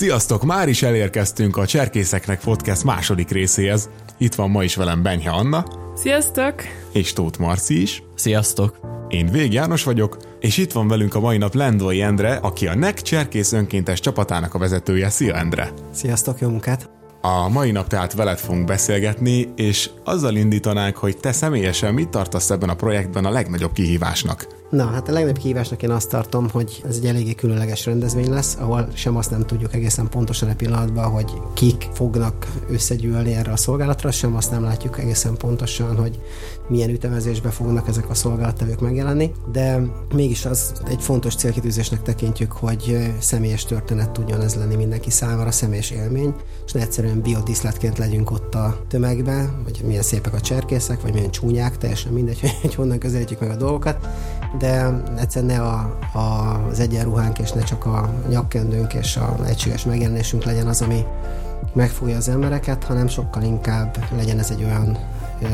Sziasztok! Már is elérkeztünk a Cserkészeknek Podcast második részéhez. Itt van ma is velem Benyhe Anna. Sziasztok! És Tóth Marci is. Sziasztok! Én Vég János vagyok, és itt van velünk a mai nap Lendvai Endre, aki a NEK Cserkész önkéntes csapatának a vezetője. Szia, Endre! Sziasztok, jó munkát! A mai nap tehát veled fogunk beszélgetni, és azzal indítanánk, hogy te személyesen mit tartasz ebben a projektben a legnagyobb kihívásnak? Na, hát a legnagyobb kihívásnak én azt tartom, hogy ez egy eléggé különleges rendezvény lesz, ahol sem azt nem tudjuk egészen pontosan a pillanatban, hogy kik fognak összegyűlni erre a szolgálatra, sem azt nem látjuk egészen pontosan, hogy milyen ütemezésbe fognak ezek a szolgálattevők megjelenni, de mégis az egy fontos célkitűzésnek tekintjük, hogy személyes történet tudjon ez lenni mindenki számára, személyes élmény, és ne egyszerűen biodíszletként legyünk ott a tömegben, hogy milyen szépek a cserkészek, vagy milyen csúnyák, teljesen mindegy, hogy honnan közelítjük meg a dolgokat, de egyszerűen ne az egyenruhánk, és ne csak a nyakkendőnk és az egységes megjelenésünk legyen az, ami megfogja az embereket, hanem sokkal inkább legyen ez egy olyan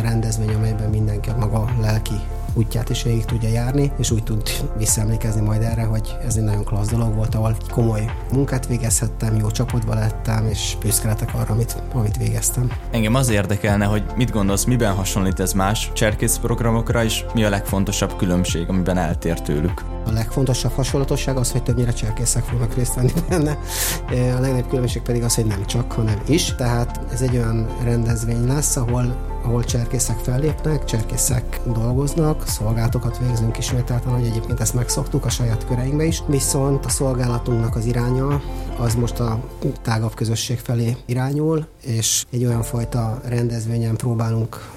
rendezvény, amelyben mindenki a maga lelki útját is végig tudja járni, és úgy tud visszaemlékezni majd erre, hogy ez egy nagyon klassz dolog volt, ahol komoly munkát végezhettem, jó csapatba lettem, és büszke lettek arra, amit végeztem. Engem az érdekelne, hogy mit gondolsz, miben hasonlít ez más cserkész programokra, és mi a legfontosabb különbség, amiben eltér tőlük? A legfontosabb hasonlatosság az, hogy többnyire cserkészek fognak részt venni benne. A legnagyobb különbség pedig az, hogy nem csak, hanem is. Tehát ez egy olyan rendezvény lesz, ahol cserkészek fellépnek, cserkészek dolgoznak, szolgálatokat végzünk ismételten, hogy egyébként ezt megszoktuk a saját köreinkbe is, viszont a szolgálatunknak az iránya az most a tágabb közösség felé irányul, és egy olyan fajta rendezvényen próbálunk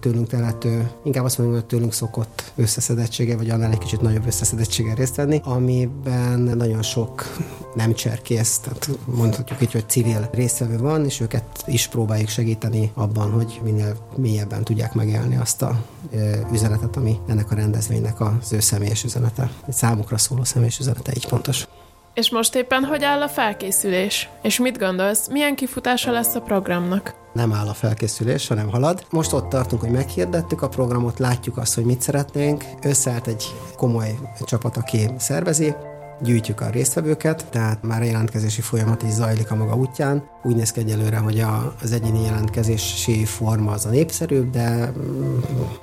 tőlünk telhető, inkább azt mondjuk, hogy tőlünk szokott összeszedettsége, vagy annál egy kicsit nagyobb összeszedettséggel részt venni, amiben nagyon sok nem cserkész, tehát mondhatjuk így, hogy civil résztvevő van, és őket is próbáljuk segíteni abban, hogy minél mélyebben tudják megélni azt a üzenetet, ami ennek a rendezvénynek az ő személyes üzenete. Számukra szóló személyes üzenete, így pontos. És most éppen hogy áll a felkészülés? És mit gondolsz, milyen kifutása lesz a programnak? Nem áll a felkészülés, hanem halad. Most ott tartunk, hogy meghirdettük a programot, látjuk azt, hogy mit szeretnénk. Összeállt egy komoly csapat, aki szervezi, gyűjtjük a résztvevőket, tehát már a jelentkezési folyamat is zajlik a maga útján. Úgy néz ki egyelőre, hogy az egyéni jelentkezési forma az a népszerűbb, de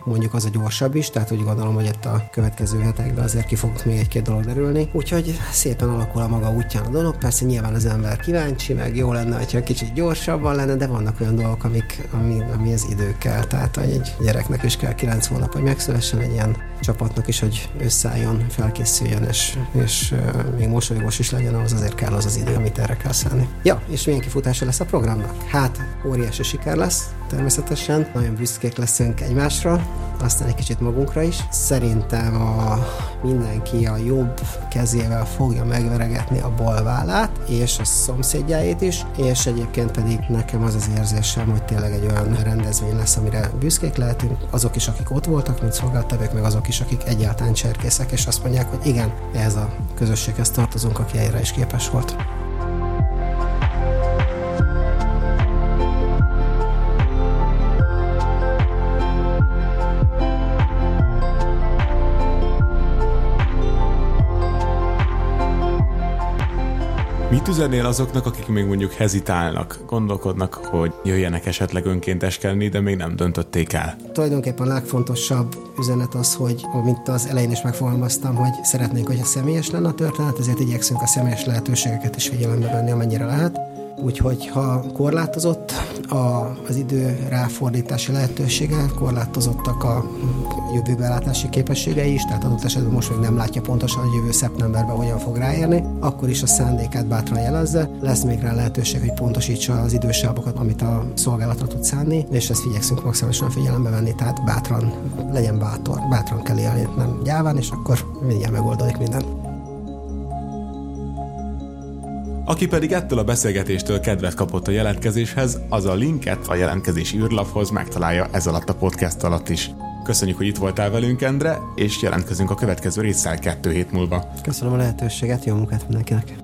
mondjuk az a gyorsabb is, tehát úgy gondolom, hogy itt a következő hetekben azért ki fog még egy-két dolog derülni. Úgyhogy szépen alakul a maga útján a dolog, persze nyilván az ember kíváncsi, meg jó lenne, hogyha kicsit gyorsabban lenne, de vannak olyan dolgok, ami az idő kell, tehát egy gyereknek is kell 9 hónap, hogy megszülessen, egy ilyen csapatnak is, hogy összeálljon, felkészüljön, és még mosolygós is legyen, ahhoz azért kell az az idő, amit erre kell szállni. Ja, és milyen kifutása lesz a programnak? Hát, óriási siker lesz, természetesen. Nagyon büszkék leszünk egymásra, aztán egy kicsit magunkra is. Szerintem mindenki a jobb kezével fogja megveregetni a bal vállát, és a szomszédjáit is, és egyébként pedig nekem az az érzésem, hogy tényleg egy olyan rendezvény lesz, amire büszkék lehetünk. Azok is, akik ott voltak, mint szolgáltatók, meg azok is, akik egyáltalán cserkészek, és azt mondják, hogy igen, ez a közösséghez tartozunk, aki erre is képes volt. Mit üzenél azoknak, akik még mondjuk hezitálnak, gondolkodnak, hogy jöjjenek esetleg önkénteskedni, de még nem döntötték el? Tulajdonképpen a legfontosabb üzenet az, hogy, mint az elején is megfogalmaztam, hogy szeretnénk, hogyha személyes lenne a történet, ezért igyekszünk a személyes lehetőségeket is figyelembe venni, amennyire lehet. Úgyhogy ha korlátozott az idő ráfordítási lehetősége, korlátozottak a jövőbelátási képességei is, tehát adott esetben most még nem látja pontosan, hogy jövő szeptemberben hogyan fog ráérni, akkor is a szándékát bátran jelezze, lesz még rá lehetőség, hogy pontosítsa az idősávokat, amit a szolgálatra tud szánni, és ezt igyekszünk maximálisan figyelembe venni, tehát bátran, legyen bátor, bátran kell élni, nem gyáván, és akkor mindjárt megoldódik minden. Aki pedig ettől a beszélgetéstől kedvet kapott a jelentkezéshez, az a linket a jelentkezési űrlaphoz megtalálja ez alatt a podcast alatt is. Köszönjük, hogy itt voltál velünk, Endre, és jelentkezünk a következő résszel 2 hét múlva. Köszönöm a lehetőséget, jó munkát mindenkinek!